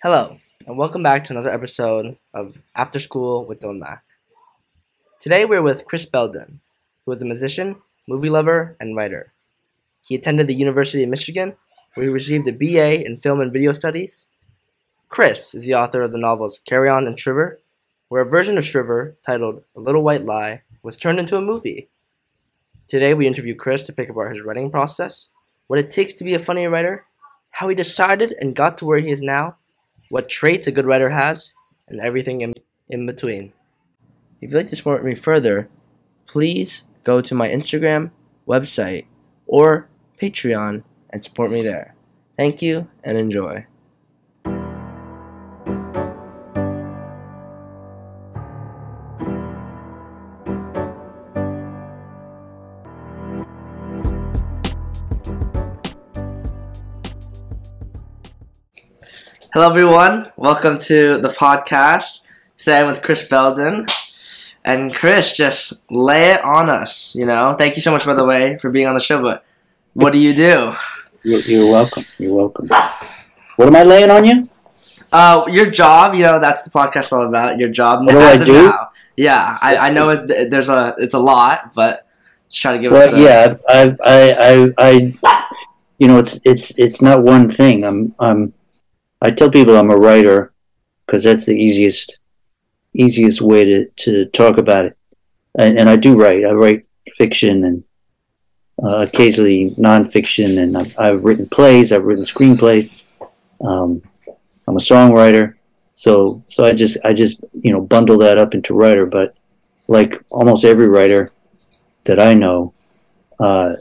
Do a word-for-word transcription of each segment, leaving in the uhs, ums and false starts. Hello, and welcome back to another episode of After School with Don Mac. Today we're with Chris Belden, who is a musician, movie lover, and writer. He attended the University of Michigan, where he received a B A in Film and Video Studies. Chris is the author of the novels Carry On and Shriver, where a version of Shriver, titled A Little White Lie, was turned into a movie. Today we interview Chris to pick apart his writing process, what it takes to be a funny writer, how he decided and got to where he is now, what traits a good writer has, and everything in, in between. If you'd like to support me further, please go to my Instagram, website, or Patreon and support me there. Thank you and enjoy. Hello everyone, welcome to the podcast. Today I'm with Chris Belden, and Chris, just lay it on us, you know. Thank you so much, by the way, for being on the show, but what do you do? You're welcome, you're welcome. What am I laying on you? Uh, your job, you know, that's the podcast all about, your job. What do I do? Now. Yeah, I, I know it, there's a, it's a lot, but just try to give well, us a... Yeah, I've, I, I, I, you know, it's, it's, it's not one thing. I'm, I'm... I tell people I'm a writer because that's the easiest easiest way to, to talk about it. And, and I do write. I write fiction and uh, occasionally nonfiction. And I've, I've written plays. I've written screenplays. Um, I'm a songwriter. So so I just I just you know bundle that up into writer. But like almost every writer that I know, uh,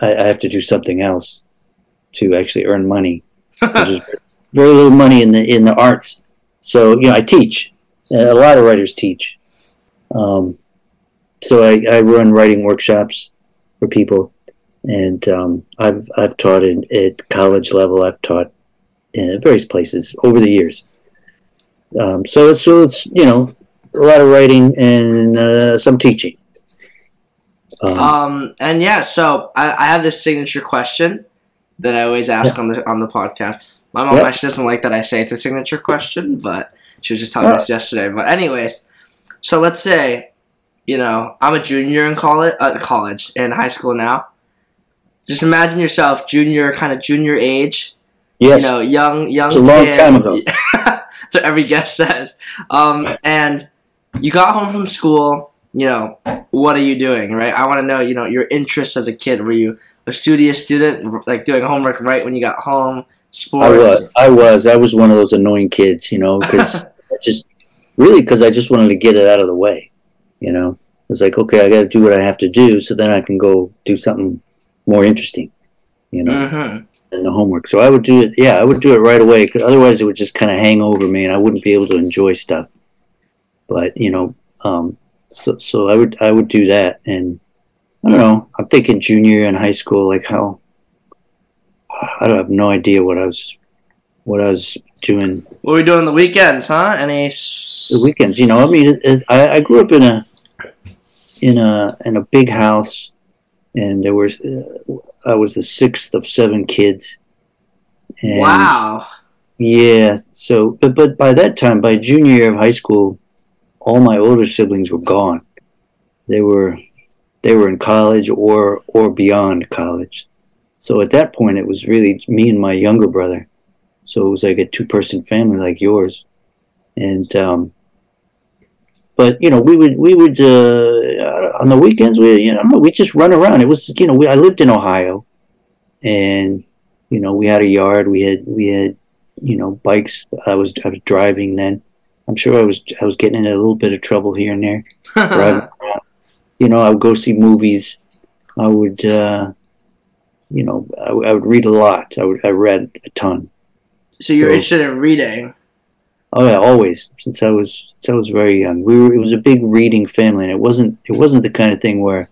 I, I have to do something else to actually earn money. Very little money in the in the arts, so you know I teach. A lot of writers teach, um, so I, I run writing workshops for people, and um, I've I've taught in, at college level. I've taught in various places over the years. Um, so it's so it's you know a lot of writing and uh, some teaching. Um, um and yeah, so I, I have this signature question that I always ask yeah. on the on the podcast. My mom yep. actually doesn't like that I say it's a signature question, but she was just telling us yeah. yesterday. But anyways, so let's say, you know, I'm a junior in college, uh, college, in high school now. Just imagine yourself, junior, kind of junior age. Yes. You know, young, young. It's a long kid. Time ago. So every guest says. Um, and you got home from school, you know, what are you doing, right? I want to know, you know, your interests as a kid. Were you a studious student, like doing homework right when you got home? Sports. I was, I was, I was one of those annoying kids, you know, because just really because I just wanted to get it out of the way, you know. It's like, okay, I got to do what I have to do, so then I can go do something more interesting, you know, mm-hmm. than the homework. So I would do it, yeah, I would do it right away, because otherwise it would just kind of hang over me, and I wouldn't be able to enjoy stuff. But you know, um, so so I would, I would do that, and I don't know. I'm thinking junior in high school, like how. I have no idea what I was, what I was doing. What were we doing the weekends, huh? Any s- the weekends, you know. I mean, it, it, I, I grew up in a, in a, in a big house, and there was, uh, I was the sixth of seven kids. And wow. Yeah. So, but but by that time, by junior year of high school, all my older siblings were gone. They were, they were in college or or beyond college. So at that point, it was really me and my younger brother. So it was like a two-person family like yours, and um, but you know we would we would uh, on the weekends we you know we just run around. It was you know we, I lived in Ohio, and you know we had a yard. We had we had you know bikes. I was I was driving then. I'm sure I was I was getting in a little bit of trouble here and there. Driving around. You know I would go see movies. I would. Uh, You know, I, I would read a lot. I would, I read a ton. So you're so, interested in reading? Oh yeah, always. Since I was since I was very young, we were. It was a big reading family, and it wasn't. It wasn't the kind of thing where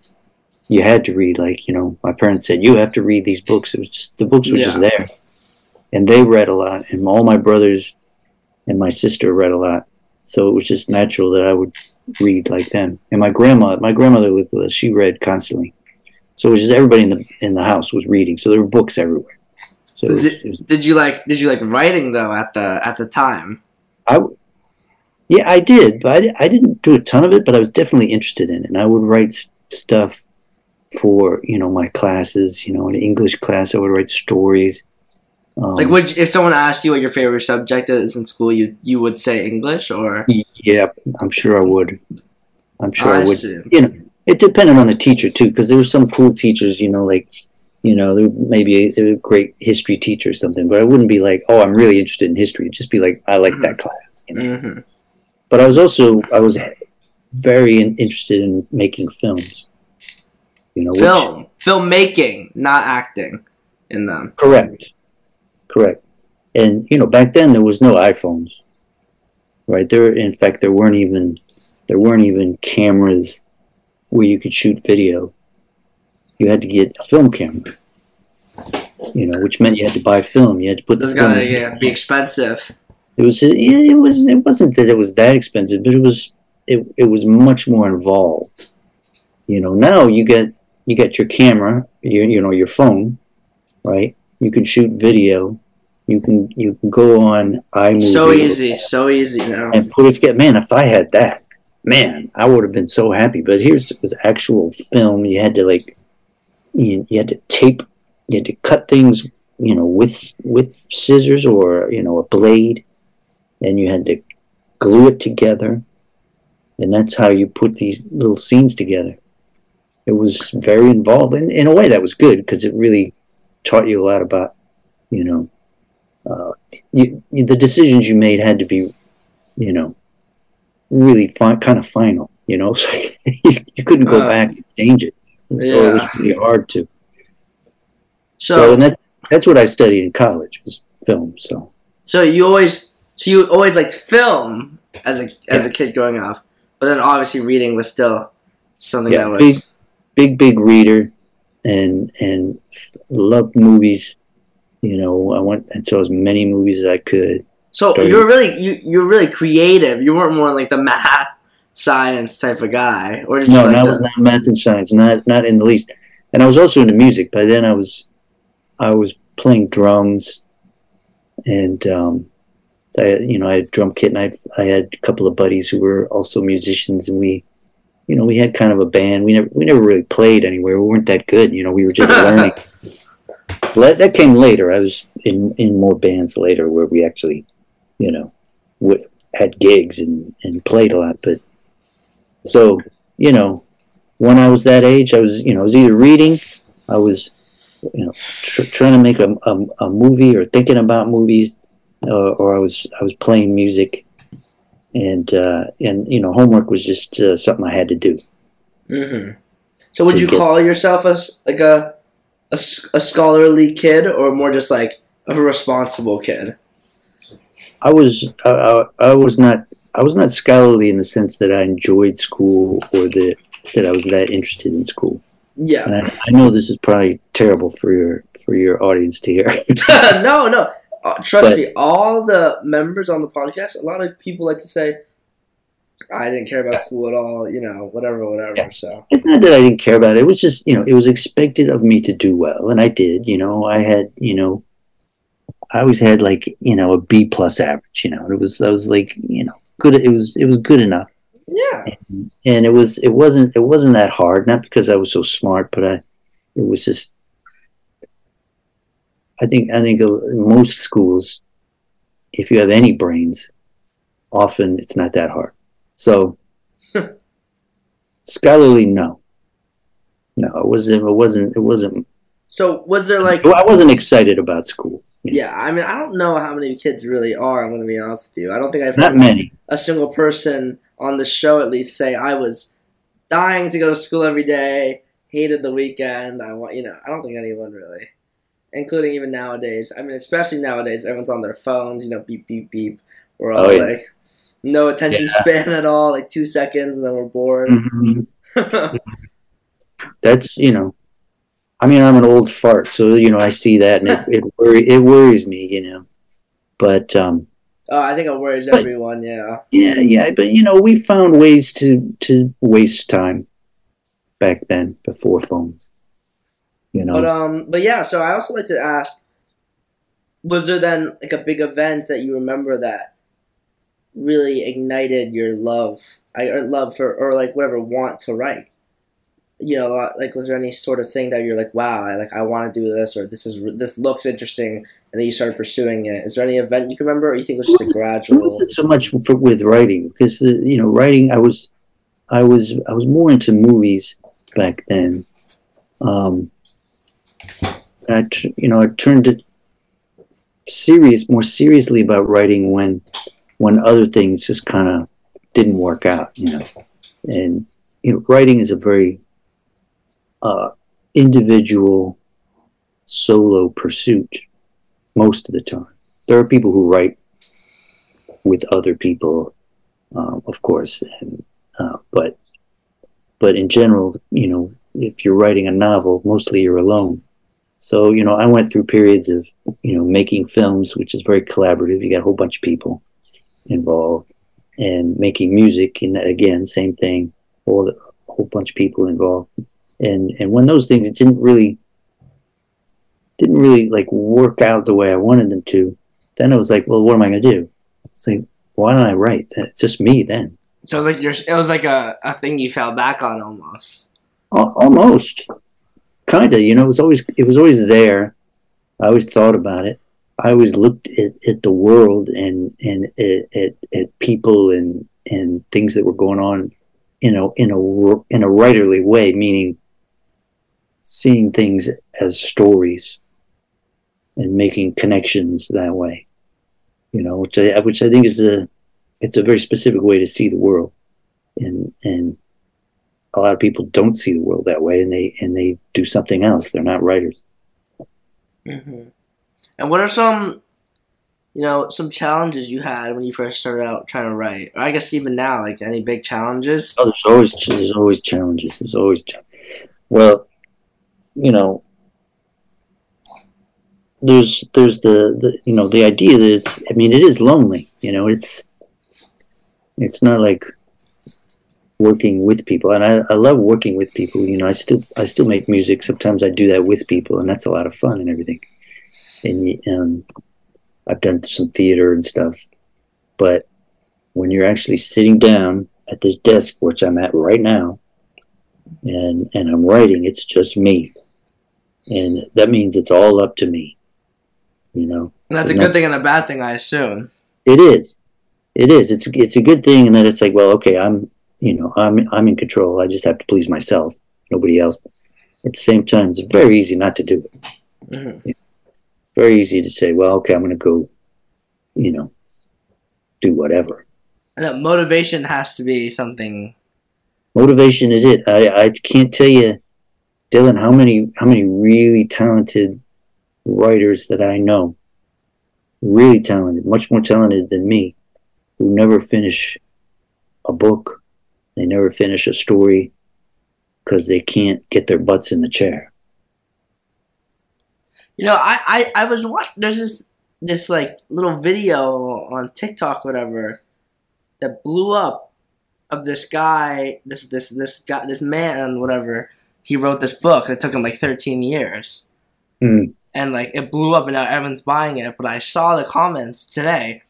you had to read. Like you know, my parents said you have to read these books. It was just the books were yeah. just there, and they read a lot. And all my brothers and my sister read a lot, so it was just natural that I would read like them. And my grandma, my grandmother was with us. She read constantly. So it was just everybody in the in the house was reading. So there were books everywhere. So, so it was, did, it was, did you like did you like writing though at the at the time? I yeah I did, but I, I didn't do a ton of it, but I was definitely interested in it, and I would write st- stuff for you know my classes. You know, in English class, I would write stories. Um, like, would you, if someone asked you what your favorite subject is in school, you you would say English, or? Yeah, I'm sure I would. I'm sure I, I would. See. You know, it depended on the teacher too, because there were some cool teachers. You know, like, you know, there maybe a, a great history teacher or something. But I wouldn't be like, oh, I'm really interested in history. It'd just be like, I like mm-hmm. that class. You know? Mm-hmm. But I was also I was very in, interested in making films. You know, film, which, filmmaking, not acting in them. Correct. Correct. And, you know, back then there was no iPhones, right? There, in fact, there weren't even, there weren't even cameras where you could shoot video. You had to get a film camera, you know, which meant you had to buy film. You had to put the film. It was going to yeah, be expensive. It was, yeah, it was, it wasn't that it was that expensive, but it was, it, it was much more involved. You know, now you get, you get your camera, your, you know, your phone, right? You can shoot video. You can you can go on iMovie. So easy, so easy now. And put it together. Man, if I had that, man, I would have been so happy. But here's it was actual film. You had to like, you, you had to tape. You had to cut things, you know, with with scissors or you know a blade, and you had to glue it together, and that's how you put these little scenes together. It was very involved, and in a way that was good because it really taught you a lot about, you know, uh, you, you, the decisions you made had to be, you know, really fi- kind of final, you know, so you, you couldn't go uh, back and change it. So yeah. It was really hard to. So, so and that, that's what I studied in college was film. So, so you always, so you always liked film as a as yeah. a kid growing up, but then obviously reading was still something yeah, that was big, big, big reader. And and loved movies, you know. I went and saw as many movies as I could. So you were really you you're really creative. You weren't more like the math, science type of guy, or did no, you like not, the- not math and science, not not in the least. And I was also into music. By then, I was I was playing drums, and um, I you know I had a drum kit, and I I had a couple of buddies who were also musicians, and we. You know, we had kind of a band. We never, we never really played anywhere. We weren't that good. You know, we were just learning. That came later. I was in, in more bands later where we actually, you know, w- had gigs and, and played a lot. But so, you know, when I was that age, I was, you know, I was either reading, I was, you know, tr- trying to make a, a a movie or thinking about movies, uh, or I was I was playing music. And, uh, and you know, homework was just uh, something I had to do. Mm-hmm. So would you get, call yourself a, like a, a, a scholarly kid or more just like a responsible kid? I was uh, I, I was not I was not scholarly in the sense that I enjoyed school or that, that I was that interested in school. Yeah. And I, I know this is probably terrible for your, for your audience to hear. no, no. Uh, trust but, me, all the members on the podcast, a lot of people like to say, I didn't care about school at all, you know, whatever, whatever. Yeah. So it's not that I didn't care about it. It was just, you know, it was expected of me to do well. And I did, you know, I had, you know, I always had like, you know, a B plus average, you know, it was, I was like, you know, good. It was, it was good enough. Yeah. And, and it was, it wasn't, it wasn't that hard, not because I was so smart, but I, it was just, I think I think most schools, if you have any brains, often it's not that hard. So scholarly, no, no, it wasn't. It wasn't. It wasn't. So was there like? Well, I wasn't excited about school. Yeah, know? I mean, I don't know how many kids really are. I'm going to be honest with you. I don't think I've not many a single person on the show at least say I was dying to go to school every day, hated the weekend. I want you know. I don't think anyone really. Including even nowadays. I mean, especially nowadays, everyone's on their phones, you know, beep, beep, beep. We're all oh, yeah. like, no attention yeah. span at all, like two seconds, and then we're bored. Mm-hmm. That's, you know, I mean, I'm an old fart, so, you know, I see that, and it, it, worry, it worries me, you know. But, um. Oh, I think it worries but, everyone, yeah. Yeah, yeah, but, you know, we found ways to, to waste time back then, before phones. You know. But um, but yeah. So I also like to ask, Was there then like a big event that you remember that really ignited your love, or love for, or like whatever, want to write? You know, like, was there any sort of thing that you're like, wow, I like I want to do this, or this is this looks interesting, and then you started pursuing it? Is there any event you can remember, or you think it was just it a gradual? It wasn't so much for, with writing, because uh, you know, writing, I was, I was, I was more into movies back then. Um, I, tr- you know, I turned it serious, more seriously about writing when, when other things just kind of didn't work out, you know, and you know, writing is a very Uh, individual solo pursuit most of the time. There are people who write with other people, um, of course, and, uh, but but in general, you know, if you're writing a novel, mostly you're alone. So, you know, I went through periods of, you know, making films, which is very collaborative. You got a whole bunch of people involved, and making music, and again, same thing, all the, a whole bunch of people involved. And and when those things didn't really didn't really like work out the way I wanted them to, then I was like, well, what am I going to do? It's like, why don't I write? It's just me then. So it was like you're, it was like a, a thing you fell back on almost. Almost, kind of. You know, it was always it was always there. I always thought about it. I always looked at, at the world and and at, at people and and things that were going on in a in a in a writerly way, meaning seeing things as stories and making connections that way, you know, which I which I think is a it's a very specific way to see the world, and and a lot of people don't see the world that way, and they and they do something else. They're not writers. Mm-hmm. And what are some, you know, some challenges you had when you first started out trying to write, or I guess even now, like any big challenges? Oh, there's always there's always challenges. There's always well. You know, there's there's the, the you know the idea that it's. I mean, it is lonely. You know, it's it's not like working with people, and I, I love working with people. You know, I still I still make music. Sometimes I do that with people, and that's a lot of fun and everything. And um, I've done some theater and stuff, but when you're actually sitting down at this desk, which I'm at right now, and and I'm writing, it's just me. And that means it's all up to me, you know. And that's a good thing and a bad thing, I assume. It is, it is. It's it's a good thing, and then it's like, well, okay, I'm, you know, I'm I'm in control. I just have to please myself, nobody else. At the same time, it's very easy not to do it. Mm-hmm. Very easy to say, well, okay, I'm going to go, you know, do whatever. And that motivation has to be something. Motivation is it. I I can't tell you, Dylan, how many how many really talented writers that I know, really talented, much more talented than me, who never finish a book. They never finish a story because they can't get their butts in the chair. You know, I, I, I was watching, there's this, this like little video on TikTok, whatever, that blew up of this guy, this, this, this guy, this man, whatever. He wrote this book that took him like thirteen years. Mm. And like it blew up and now everyone's buying it. But I saw the comments today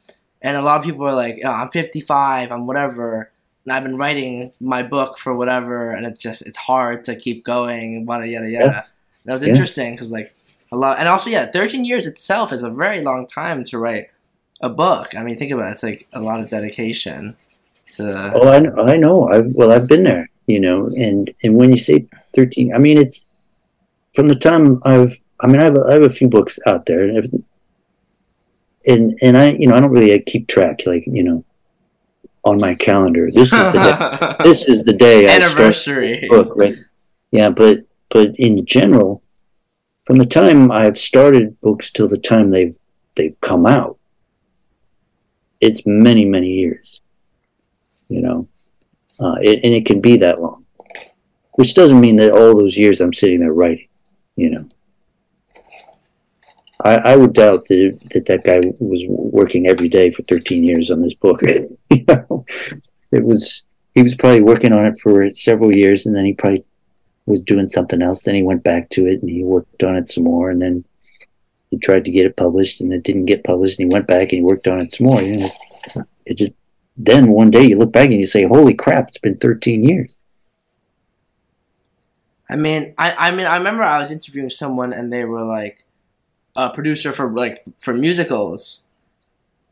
and a lot of people are like, oh, I'm fifty-five, I'm whatever. And I've been writing my book for whatever. And it's just, it's hard to keep going. Yada, yada, yada. Yeah. That was yeah. interesting because like, a lot, and also, yeah, thirteen years itself is a very long time to write a book. I mean, think about it. It's like a lot of dedication to... Oh, I know. I know. I've, well, I've been there, you know, and, and when you say thirteen, I mean, it's from the time I've... I mean, I have a, I have a few books out there and everything. And, and I, you know, I don't really keep track, like, you know, on my calendar. This is the day, this is the day I start the book, right? Yeah, but but in general... From the time I've started books till the time they've they've come out, it's many many years, you know, uh, it, and it can be that long, which doesn't mean that all those years I'm sitting there writing, you know. I, I would doubt that, it, that that guy was working every day for thirteen years on this book. You know, it was he was probably working on it for several years, and then he probably was doing something else. Then he went back to it and he worked on it some more. And then He tried to get it published, and it didn't get published, and he went back and he worked on it some more. You know, it just, then one day you look back and you say, holy crap, it's been thirteen years. I mean, I, I mean, I remember I was interviewing someone, and they were like a producer for like for musicals,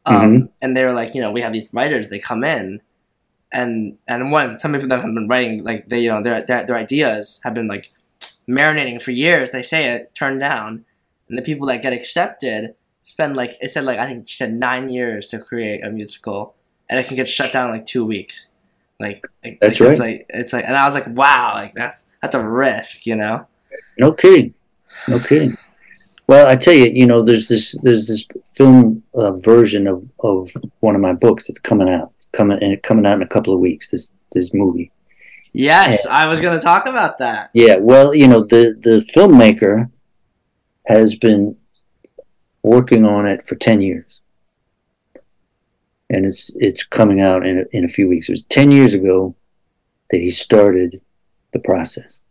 um, mm-hmm. and they were like, you know, we have these writers, they come in, and and one, some of them have been writing like they, you know, their their, their ideas have been like marinating for years. They say it turned down, and the people that get accepted spend like it said like I think she said nine years to create a musical, and it can get shut down in like two weeks. Like that's like, right. It's like it's like, and I was like, wow, like that's. That's a risk, you know. No kidding, no kidding. Well, I tell you, you know, there's this there's this film uh, version of, of one of my books that's coming out, coming and coming out in a couple of weeks. This this movie. Yes, and, I was going to talk about that. Yeah, well, you know, the the filmmaker has been working on it for ten years, and it's it's coming out in a, in a few weeks. It was ten years ago that he started the process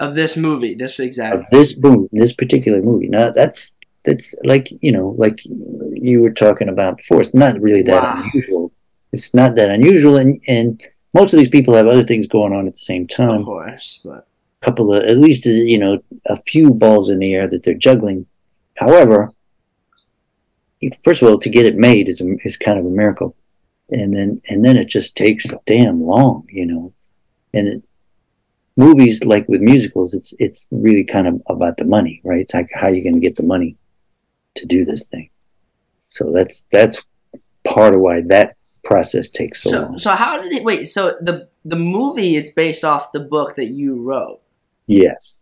of this movie, this exact of this boom, this particular movie. Now that's that's like you know, like you were talking about before. It's not really that wow. unusual. It's not that unusual, and and most of these people have other things going on at the same time. Of course, but a couple of at least you know a few balls in the air that they're juggling. However, first of all, to get it made is a, is kind of a miracle, and then and then it just takes damn long, you know, and it. Movies, like with musicals, it's it's really kind of about the money, right? It's like how you're going to get the money to do this thing. So that's that's part of why that process takes so, so long. So how did it? Wait, so the the movie is based off the book that you wrote. Yes.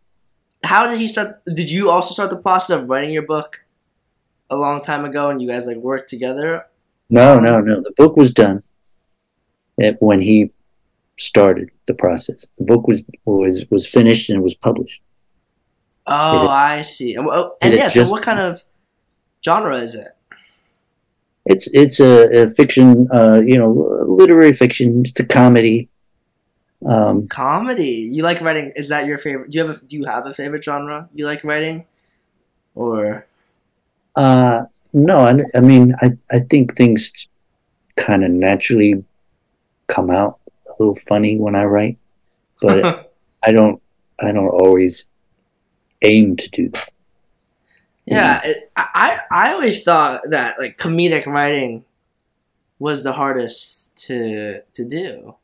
How did he start? Did you also start the process of writing your book a long time ago, and you guys like worked together? No, no, no. The book was done when he started the process. The book was was was finished and was published. Oh, it, I see. And, and yeah, so what kind of genre is it? It's it's a, a fiction, uh, you know, literary fiction. It's a comedy. Um, comedy. You like writing? Is that your favorite? Do you have a, do you have a favorite genre you like writing? Or uh, no, I, I mean, I I think things kind of naturally come out. Little funny when I write, but I don't I don't always aim to do that. Yeah, you know? it, I I always thought that like comedic writing was the hardest to to do.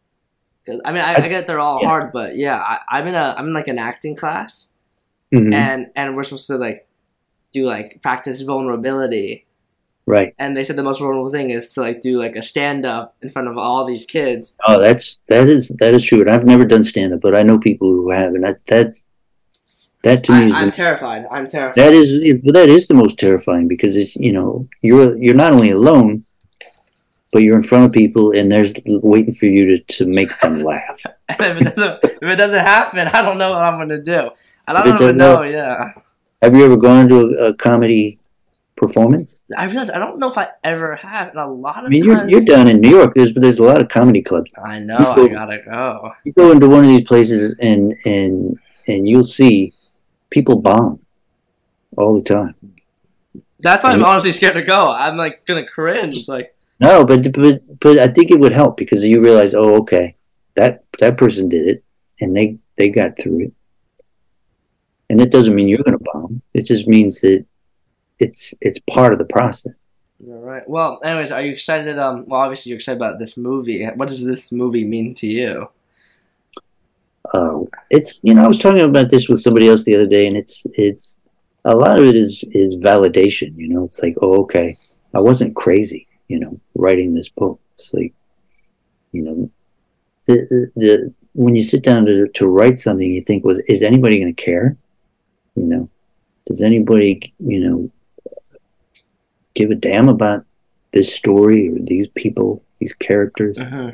Cause I mean I, I, I get they're all yeah. hard, but yeah, I, I'm in a I'm in like an acting class, mm-hmm. and and we're supposed to like do like practice vulnerability, right? And they said the most vulnerable thing is to like do like a stand up in front of all these kids. Oh, that's that is that is true. And I've never done stand up, but I know people who have, and I, that that to I, me is I'm the, terrified. I'm terrified. That is that is the most terrifying because it's you know you're you're not only alone, but you're in front of people and they're waiting for you to, to make them laugh. if, it doesn't, if it doesn't happen, I don't know what I'm going to do. I don't, don't even know. know. Yeah. Have you ever gone to a, a comedy performance? I realize I don't know if I ever have, and a lot of I mean, times you're, you're down in New York. There's there's a lot of comedy clubs. I know. Go, I gotta go. You go into one of these places, and and and you'll see people bomb all the time. That's why and I'm you, honestly scared to go. I'm like gonna cringe. Like no, but but but I think it would help because you realize, oh, okay, that that person did it, and they they got through it, and it doesn't mean you're gonna bomb. It just means that. It's it's part of the process. All right. Well, anyways, are you excited? Um, well, obviously you're excited about this movie. What does this movie mean to you? Uh, it's you know I was talking about this with somebody else the other day, and it's it's a lot of it is, is validation. You know, it's like oh okay, I wasn't crazy. You know, writing this book. It's like you know, the the when you sit down to to write something, you think was is anybody going to care? You know. Does anybody, you know, give a damn about this story or these people, these characters? Uh-huh.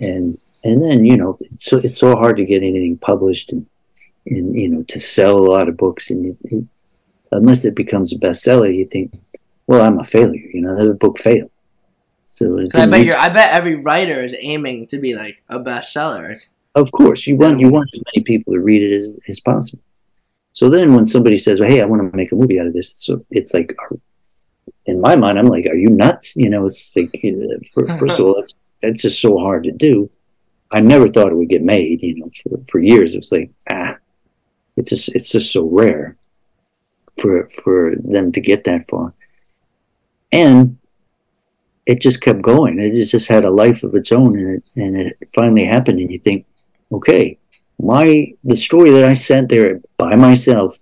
And and then, you know, it's so, it's so hard to get anything published and, and you know, to sell a lot of books. And, and unless it becomes a bestseller, you think, well, I'm a failure. You know, that book failed. So it's I bet you're, I bet every writer is aiming to be like a bestseller. Of course. You want, you want as many people to read it as, as possible. So then when somebody says, well, hey, I want to make a movie out of this, so it's like, in my mind, I'm like, are you nuts? You know, it's like, for, for so that's, that's just so hard to do. I never thought it would get made, you know, for, for years. It was like, ah, it's just, it's just so rare for, for them to get that far. And it just kept going. It just had a life of its own, and it, and it finally happened. And you think, okay, my, the story that I sent there by myself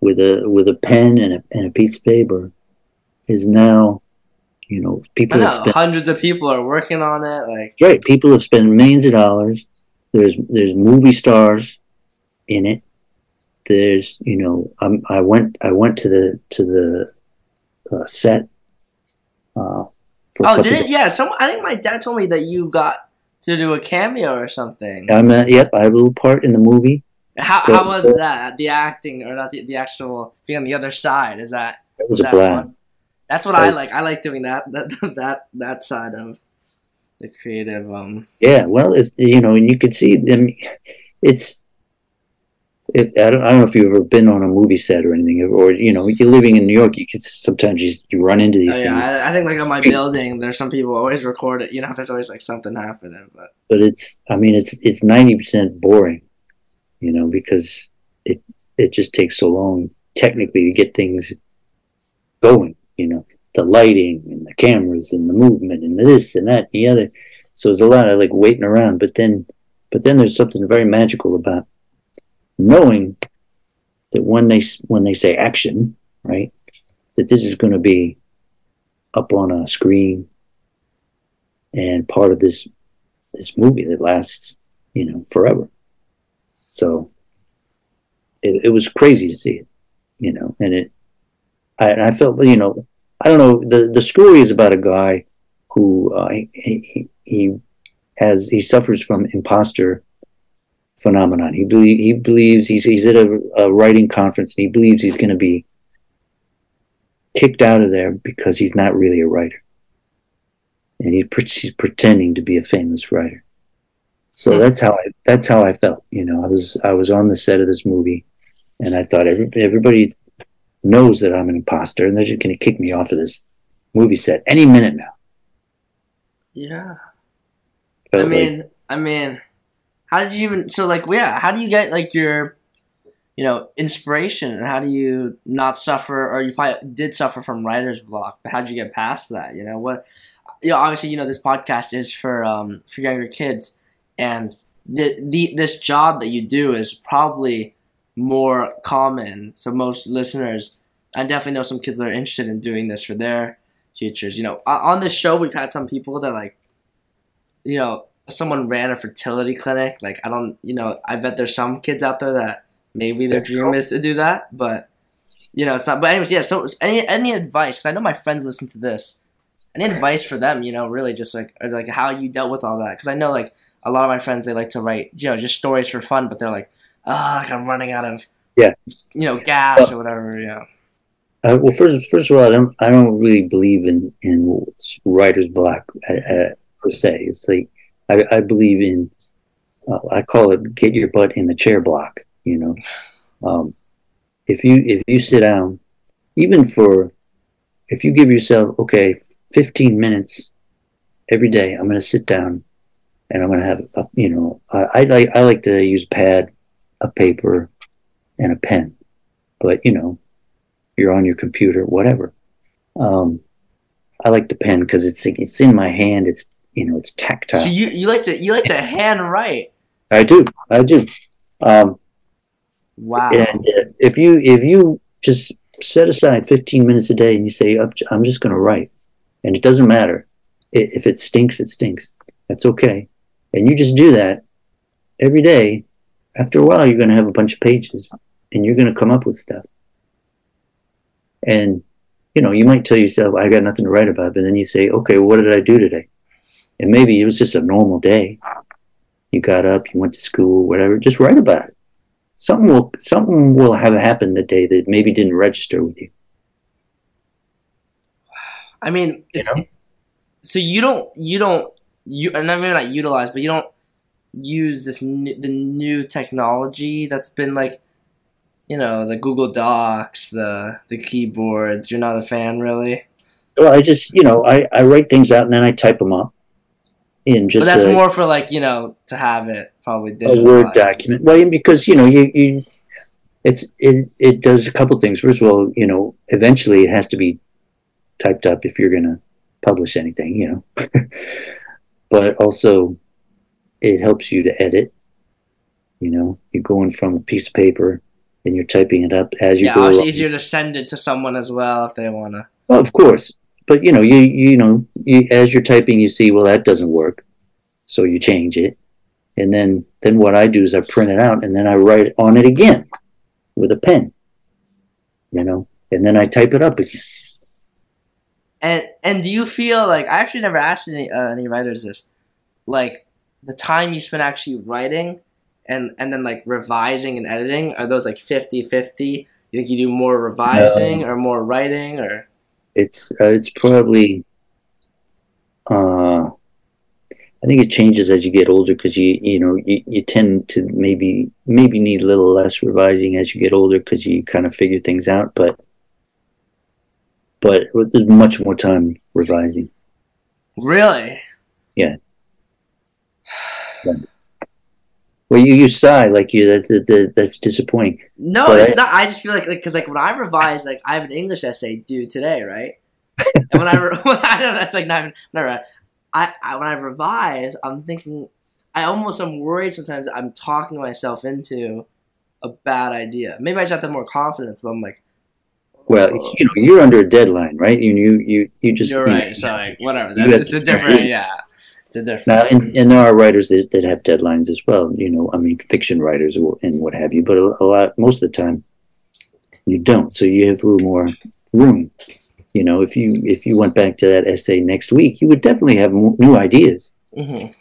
with a, with a pen and a, and a piece of paper is now, you know, people know, have spent, hundreds of people are working on it. Like, right. People have spent millions of dollars. There's, there's movie stars in it. There's, you know, I'm, I went, I went to the, to the uh, set. Uh, oh, did it? Yeah. Some, I think my dad told me that you got to do a cameo or something. I'm a, yep. I have a little part in the movie. How, so, how was so, that? The acting, or not the, the actual being on the other side. Is that, it was a blast. Fun? That's what I, I like. I like doing that, that, that, that side of the creative. Um... Yeah. Well, it, you know, and you could see them. It's, If, I, don't, I don't know if you've ever been on a movie set or anything, or, you know, you're living in New York, you can sometimes you, you run into these oh, yeah. things. I, I think like on my building, there's some people always record it. You know, there's always like something happening. But but it's, I mean, it's it's ninety percent boring, you know, because it it just takes so long technically to get things going. You know, the lighting and the cameras and the movement and this and that and the other. So there's a lot of like waiting around. But then, but then there's something very magical about knowing that when they when they say action, right, that this is going to be up on a screen and part of this this movie that lasts, you know, forever. So it, it was crazy to see it, you know, and it I, and I felt, you know, I don't know, the the story is about a guy who uh, he, he has he suffers from imposter phenomenon. He believe, he believes he's he's at a, a writing conference, and he believes he's going to be kicked out of there because he's not really a writer, and he pre- he's pretending to be a famous writer. So mm-hmm. that's how I that's how I felt. You know, I was I was on the set of this movie, and I thought every, everybody knows that I'm an imposter, and they're just going to kick me off of this movie set any minute now. Yeah, but I mean, like, I mean. How did you even, so like, yeah, how do you get like your, you know, inspiration, and how do you not suffer, or you probably did suffer from writer's block, but how did you get past that? You know, what, you know, obviously, you know, this podcast is for, um, for younger kids, and the, the, this job that you do is probably more common. So most listeners, I definitely know some kids that are interested in doing this for their futures. You know, on this show, we've had some people that like, you know, someone ran a fertility clinic. Like, I don't, you know, I bet there's some kids out there that maybe their dream is to do that, but, you know, it's not. But anyways, yeah, so any any advice, because I know my friends listen to this, any advice for them, you know, really just like, or like how you dealt with all that? Because I know, like, a lot of my friends, they like to write, you know, just stories for fun, but they're like, ah, oh, like I'm running out of, yeah, you know, gas well, or whatever, yeah. Uh, well, first first of all, I don't, I don't really believe in, in writer's block uh, per se. It's like, I, I believe in, uh, I call it get your butt in the chair block, you know. Um, if you if you sit down, even for, if you give yourself, okay, fifteen minutes every day, I'm going to sit down and I'm going to have, a, you know, I, I like I like to use a pad, a paper, and a pen. But, you know, you're on your computer, whatever. Um, I like the pen because it's it's in my hand, it's You know, it's tactile. So you, you like to you like to hand write. I do, I do. Um, wow. And if you if you just set aside fifteen minutes a day and you say, I'm just going to write, and it doesn't matter if it stinks, it stinks. That's okay. And you just do that every day. After a while, you're going to have a bunch of pages, and you're going to come up with stuff. And you know, you might tell yourself, I got nothing to write about, but then you say, okay, well, what did I do today? And maybe it was just a normal day. You got up, you went to school, whatever. Just write about it. Something will something will have happened that day that maybe didn't register with you. I mean, you know? So you don't you don't you and I mean not utilize, but you don't use this new, the new technology that's been like you know, the Google Docs, the the keyboards. You're not a fan, really? Well, I just, you know, I, I write things out and then I type them up. In just but that's a, more for, like, you know, to have it probably digitalized. A Word document. Well, because, you know, you... you It's it, it does a couple things. First of all, you know, eventually it has to be typed up if you're going to publish anything, you know. But also, it helps you to edit. You know, you're going from a piece of paper and you're typing it up as you yeah, go. Yeah, it's easier to send it to someone as well if they want to. Well, of course, but you know, you you know, you, as you're typing, you see, well, that doesn't work, so you change it, and then then what I do is I print it out and then I write on it again. With a pen, you know, and then I type it up again. And and do you feel like, I actually never asked any uh, any writers this, like the time you spend actually writing and, and then like revising and editing, are those like fifty-fifty? You think you do more revising no. or more writing or? It's, uh, it's probably, uh, I think it changes as you get older because you you know you, you tend to maybe maybe need a little less revising as you get older because you kind of figure things out, but but there's much more time revising. Really? Yeah. yeah. Well, you, you sigh like you that, that, that that's disappointing. No, but it's I, not. I just feel like because like, like when I revise, like I have an English essay due today, right? And when I re- I don't know, that's like not even never. I, I, when I revise, I'm thinking, I almost am worried sometimes I'm talking myself into a bad idea. Maybe I just have to have more confidence, but I'm like, oh. Well, you know, you're under a deadline, right? You, you, you, you just you're right. You, so like, whatever. That, it's a different, right? Yeah, it's a different. Now, and, and there are writers that, that have deadlines as well. You know, I mean, fiction writers and what have you. But a, a lot, most of the time, you don't. So you have a little more room. You know, if you if you went back to that essay next week, you would definitely have new ideas, mm-hmm.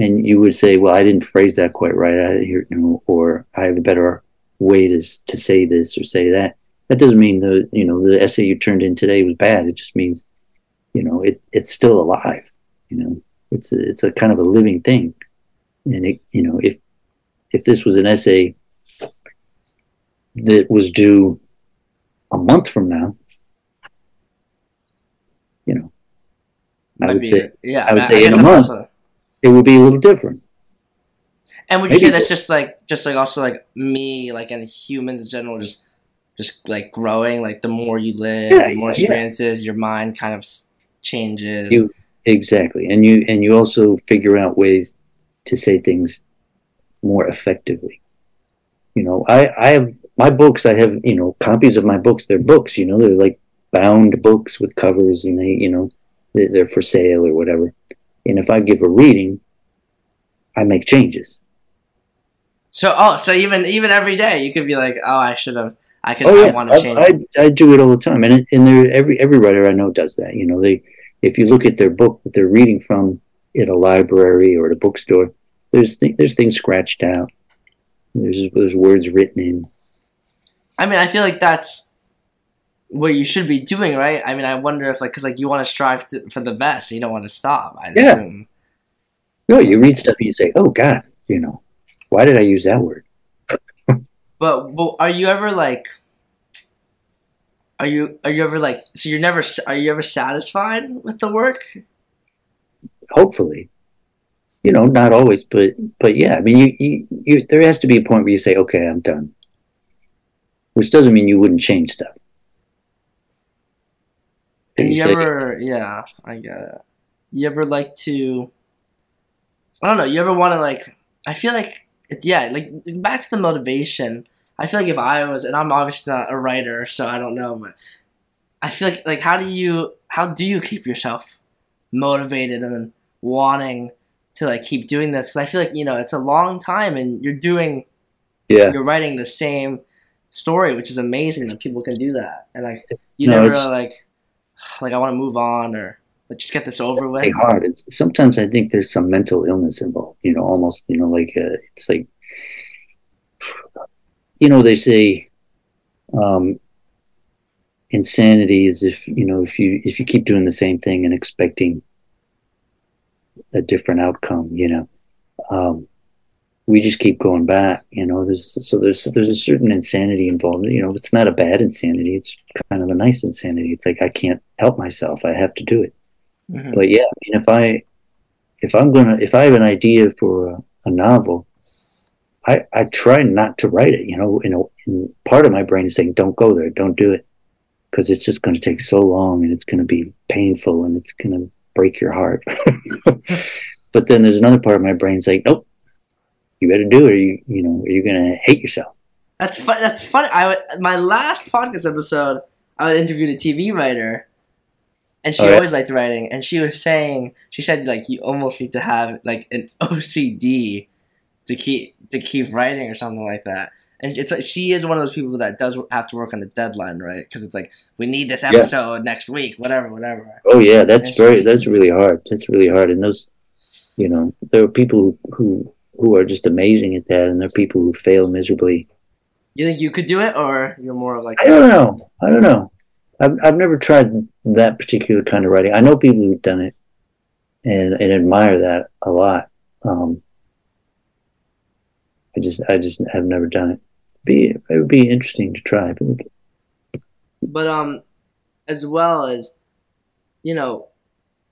and you would say, "Well, I didn't phrase that quite right," I, you know, or "I have a better way to to say this or say that." That doesn't mean the you know the essay you turned in today was bad. It just means, you know, it it's still alive. You know, it's a, it's a kind of a living thing, and it you know if if this was an essay that was due a month from now. You know, I Maybe, would say, yeah, I would I, say I in a I'm month, also... it would be a little different. And would you Maybe. say that's just like, just like also like me, like and humans in general, just, just like growing, like the more you live, yeah, the more yeah, experiences, yeah. your mind kind of changes. You, exactly. And you, and you also figure out ways to say things more effectively. You know, I, I have my books, I have, you know, copies of my books. They're books, you know, they're like, bound books with covers and they, you know, they're for sale or whatever. And if I give a reading, I make changes. So, oh, so even, even every day you could be like, oh, I should have, I could, oh, yeah. I want to change. I, I, I do it all the time. And, it, and there, every, every writer I know does that. You know, they, if you look at their book that they're reading from at a library or at a bookstore, there's, th- there's things scratched out. There's, there's words written in. I mean, I feel like that's, what you should be doing, right? I mean, I wonder if, like, because, like, you want to strive to, for the best. So you don't want to stop, I yeah. assume. No, you read stuff and you say, oh, God, you know, why did I use that word? but, but are you ever, like, are you are you ever, like, so you're never, are you ever satisfied with the work? Hopefully. You know, not always, but, but yeah. I mean, you, you, you there has to be a point where you say, okay, I'm done. Which doesn't mean you wouldn't change stuff. And you, you ever, say, yeah, I get it. You ever like to, I don't know, you ever want to like, I feel like, yeah, like back to the motivation. I feel like if I was, and I'm obviously not a writer, so I don't know, but I feel like, like how do you, how do you keep yourself motivated and wanting to like keep doing this? Because I feel like, you know, it's a long time and you're doing, yeah, you're writing the same story, which is amazing that people can do that. And like, you no, never really like... like I want to move on or like just get this over with. It's hard. It's, sometimes I think there's some mental illness involved, you know, almost, you know, like uh, it's like, you know, they say um, insanity is if, you know, if you, if you keep doing the same thing and expecting a different outcome, you know, um, we just keep going back, you know. There's so there's there's a certain insanity involved. You know, it's not a bad insanity. It's kind of a nice insanity. It's like I can't help myself. I have to do it. Mm-hmm. But yeah, I mean, if I if I'm gonna if I have an idea for a, a novel, I I try not to write it. You know, you know, and part of my brain is saying, "Don't go there. Don't do it," because it's just going to take so long, and it's going to be painful, and it's going to break your heart. But then there's another part of my brain's like, "Nope. You better do it, or you you know, you're gonna hate yourself." That's fun. That's funny. I my last podcast episode, I interviewed a T V writer, and she oh, yeah. always liked writing. And she was saying, she said, like, you almost need to have like an O C D to keep to keep writing or something like that. And it's like, she is one of those people that does have to work on the deadline, right? Because it's like, we need this episode yeah. next week, whatever, whatever. Oh yeah, that's and very that's really hard. That's really hard. And those, you know, there are people who. who who are just amazing at that, and they're people who fail miserably. You think you could do it, or you're more like... I don't know. I don't know. I've I've never tried that particular kind of writing. I know people who've done it and, and admire that a lot. Um, I just I just have never done it. Be it would be interesting to try. But um, as well as, you know,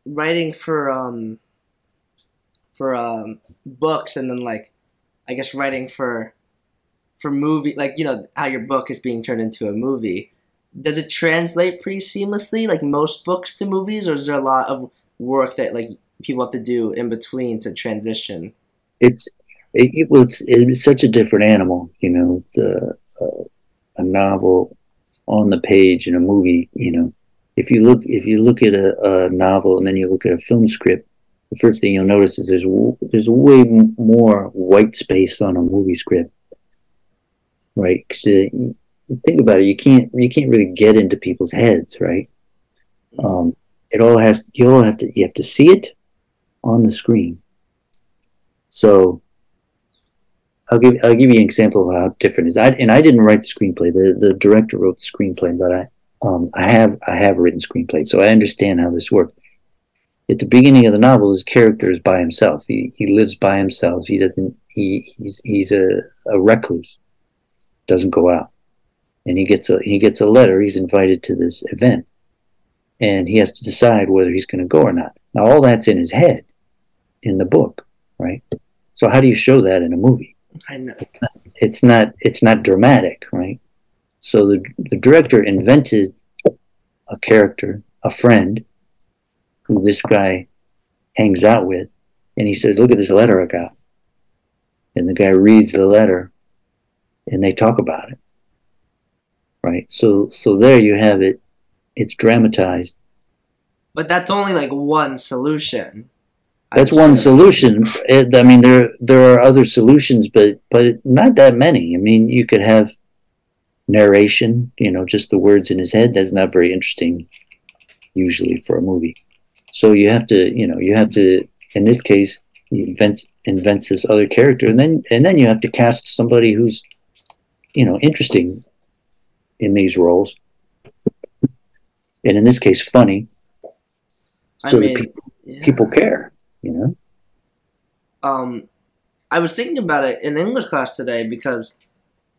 writing for um. for um, books, and then, like, I guess writing for for movie, like, you know, how your book is being turned into a movie. Does it translate pretty seamlessly, like most books, to movies, or is there a lot of work that, like, people have to do in between to transition? It's it, it well, it's, it's such a different animal, you know, the uh, a novel on the page and a movie. You know, if you look if you look at a, a novel and then you look at a film script, the first thing you'll notice is there's there's way more white space on a movie script, right? 'Cause you think about it, you can't you can't really get into people's heads, right? Um, it all has you all have to you have to see it on the screen. So I'll give I'll give you an example of how different it is. I and I didn't write the screenplay. The the director wrote the screenplay, but I um I have I have written screenplays, so I understand how this works. At the beginning of the novel, his character is by himself. He he lives by himself. He doesn't. He he's he's a, a recluse. Doesn't go out, and he gets a he gets a letter. He's invited to this event, and he has to decide whether he's going to go or not. Now all that's in his head, in the book, right? So how do you show that in a movie? I know. It's not it's not, it's not dramatic, right? So the the director invented a character, a friend, who this guy hangs out with, and he says, "Look at this letter I got." And the guy reads the letter, and they talk about it, right? So, so there you have it. It's dramatized. But that's only like one solution. That's one solution. It, I mean, there there are other solutions, but but not that many. I mean, you could have narration. You know, just the words in his head. That's not very interesting, usually, for a movie. So you have to, you know, you have to, in this case, he invents, invents this other character, and then and then you have to cast somebody who's, you know, interesting in these roles, and in this case, funny, so I mean, that people, yeah. people care, you know? Um, I was thinking about it in English class today, because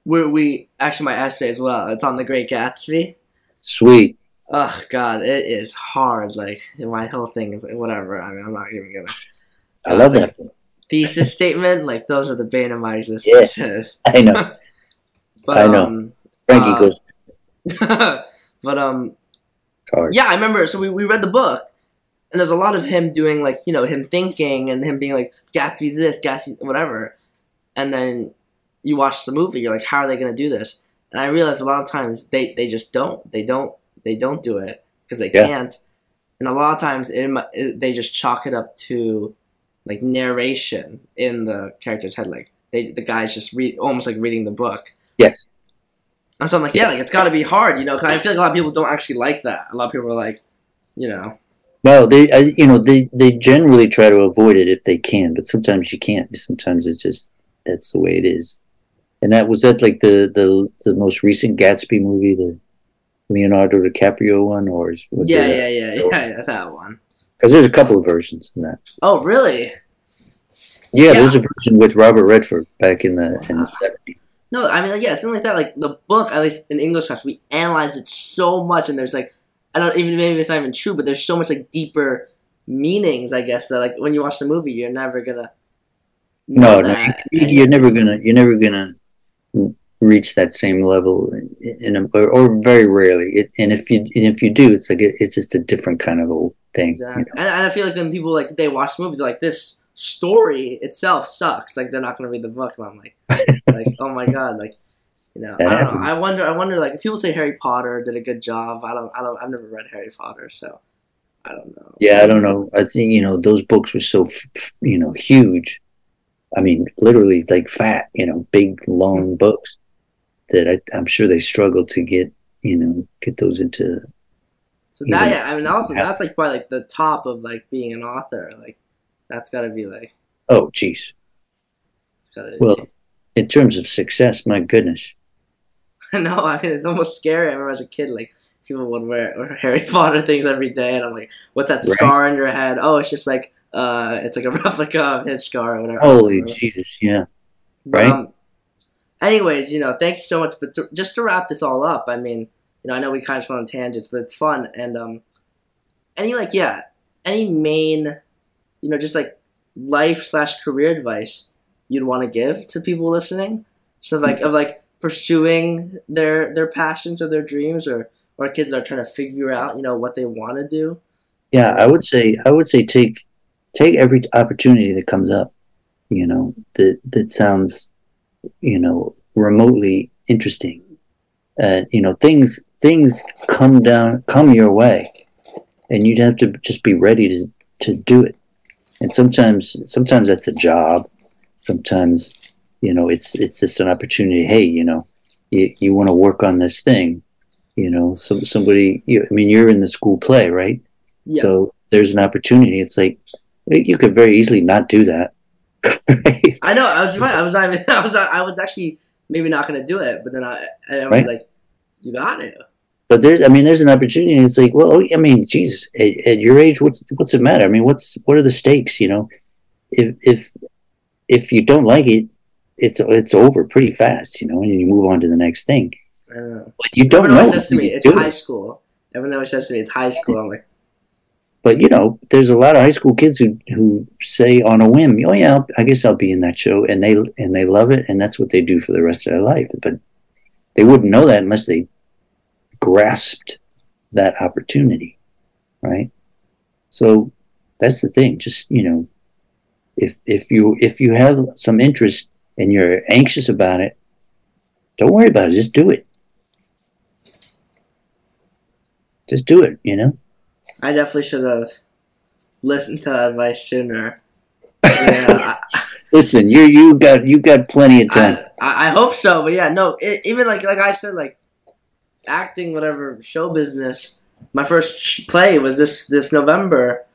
we're, we, actually my essay as well, it's on The Great Gatsby. Sweet. Oh God, it is hard. Like, my whole thing is like, whatever. I mean, I'm not even gonna. I love that thesis statement. Like, those are the bane of my existence. Yeah, I know. but, I know. Um, Frankie uh, goes. but um, it's hard. Yeah, I remember. So we, we read the book, and there's a lot of him doing, like, you know, him thinking and him being like, Gatsby's this, Gatsby whatever, and then you watch the movie. You're like, how are they gonna do this? And I realized a lot of times they they just don't. They don't. They don't do it because they yeah. can't. And a lot of times in my, they just chalk it up to, like, narration in the character's head. Like, they, the guy's just read, almost like reading the book. Yes. And so I'm like, yeah, like, it's got to be hard, you know, because I feel like a lot of people don't actually like that. A lot of people are like, you know. No, they, I, you know, they, they generally try to avoid it if they can, but sometimes you can't. Sometimes it's just, that's the way it is. And that was that, like, the, the, the most recent Gatsby movie, the Leonardo DiCaprio one, or is, was yeah, yeah, yeah, yeah, yeah, that one. Because there's a couple of versions in that. Oh, really? Yeah, yeah, there's a version with Robert Redford back in the in the seventies. No, I mean, yeah, something like that. Like, the book, at least in English class, we analyzed it so much, and there's, like, I don't even, maybe it's not even true, but there's so much, like, deeper meanings, I guess, that, like, when you watch the movie, you're never gonna... No, no, you're never gonna, you're never gonna reach that same level, in, in a, or, or very rarely, it, and if you and if you do, it's, like, it, it's just a different kind of old thing. Exactly. You know? And I feel like when people, like, they watch the movie, they're like, this story itself sucks, like, they're not gonna read the book, and I'm like, like, oh my god, like, you know, I don't know. I wonder, I wonder, like, if people say Harry Potter did a good job, I don't, I don't, I've never read Harry Potter, so I don't know. Yeah, I don't know. I think, you know, those books were so, you know, huge. I mean, literally, like, fat, you know, big, long books that I, I'm sure they struggled to get, you know, get those into. So that, know, yeah, I mean, also, that's, like, probably, like, the top of, like, being an author, like, that's gotta be, like. Oh, jeez. It's gotta be. Well, in terms of success, my goodness. No, I mean, it's almost scary. I remember as a kid, like, people would wear, wear Harry Potter things every day, and I'm like, what's that right. scar on your head? Oh, it's just, like, uh, it's, like, a replica of his scar or whatever. Holy Jesus, yeah. Right? Um, anyways, you know, thank you so much. But to, just to wrap this all up, I mean, you know, I know we kind of went on tangents, but it's fun. And um, any, like, yeah, any main... you know, just, like, life slash career advice you'd want to give to people listening? So, like, of, like, pursuing their their passions or their dreams, or, or kids that are trying to figure out, you know, what they want to do? Yeah, I would say, I would say take take every opportunity that comes up, you know, that, that sounds, you know, remotely interesting. And, uh, you know, things, things come down, come your way, and you'd have to just be ready to, to do it. And sometimes, sometimes that's a job. Sometimes, you know, it's it's just an opportunity. Hey, you know, you, you want to work on this thing, you know. Some somebody, you, I mean, you're in the school play, right? Yeah. So there's an opportunity. It's like you could very easily not do that. Right? I know. I was right. I was. I, mean, I was. I was actually maybe not going to do it, but then I, I was right? like, you got it. But there's, I mean, there's an opportunity. It's like, well, I mean, Jesus, at, at your age, what's what's it matter? I mean, what's what are the stakes? You know, if if if you don't like it, it's it's over pretty fast. You know, and you move on to the next thing. I don't know. But you don't Everyone know. Says to me, it's high it. school. Everyone always says to me, it's high school. I'm like, but you know, there's a lot of high school kids who who say on a whim, oh yeah, I'll, I guess I'll be in that show, and they and they love it, and that's what they do for the rest of their life. But they wouldn't know that unless they grasped that opportunity, right? So that's the thing. Just, you know, if if you if you have some interest and you're anxious about it, don't worry about it. Just do it. Just do it, you know? I definitely should have listened to that advice sooner. Yeah, I, Listen, you you got you got plenty of time. I, I hope so, but yeah, no, it, even like like I said, like acting, whatever, show business. My first play was this this November.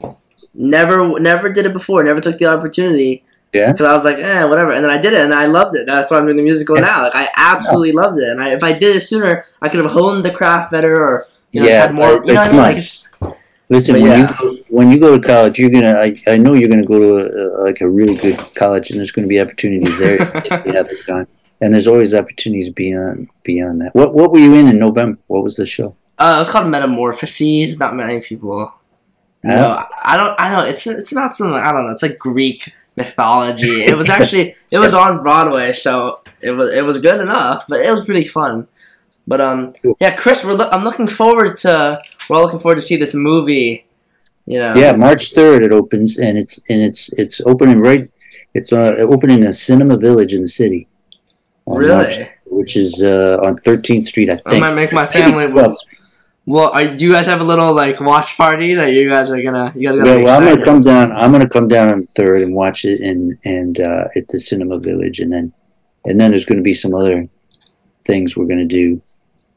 Never, never did it before. Never took the opportunity. Yeah. Because I was like, eh, whatever. And then I did it, and I loved it. That's why I'm doing the musical yeah. now. Like I absolutely yeah. loved it. And I, if I did it sooner, I could have honed the craft better, or you know, yeah, just had more. You know what I mean? Like, just, Listen, when yeah. you go, when you go to college, you're gonna. I, I know you're gonna go to a, a, like a really good college, and there's gonna be opportunities there if you have the time. And there's always opportunities beyond beyond that. What what were you in in November? What was the show? Uh, it was called Metamorphoses. Not many people. No, know. I don't. I know it's it's not something. I don't know. It's like Greek mythology. It was actually it was on Broadway, so it was it was good enough. But it was pretty fun. But um, cool. yeah, Chris, we're lo- I'm looking forward to we're all looking forward to see this movie. You know. Yeah, March third it opens, and it's and it's it's opening right. It's uh, opening in Cinema Village in the city. Really? March, which is uh, on thirteenth Street, I think. I might make my family. Well, well are, do you guys have a little like watch party that you guys are gonna? You guys are gonna yeah, well, I'm gonna come down. I'm gonna come down on the third and watch it in and uh, at the Cinema Village, and then and then there's gonna be some other things we're gonna do.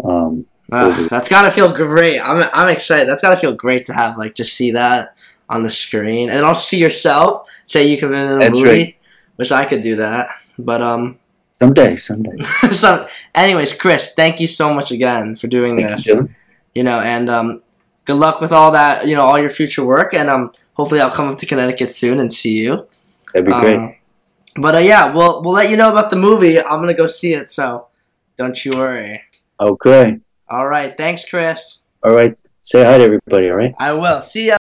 Um, ah, that's gotta feel great. I'm I'm excited. That's gotta feel great to have like just see that on the screen, and also see yourself. Say you come in a that's movie, right. Wish I could do that, but um. Someday, someday. So, anyways, Chris, thank you so much again for doing thank this. You, you know, and um, good luck with all that, you know, all your future work. And um, hopefully I'll come up to Connecticut soon and see you. That'd be um, great. But uh, yeah, we'll we'll let you know about the movie. I'm gonna go see it, so don't you worry. Okay. All right. Thanks, Chris. All right. Say hi to everybody. All right. I will. See ya.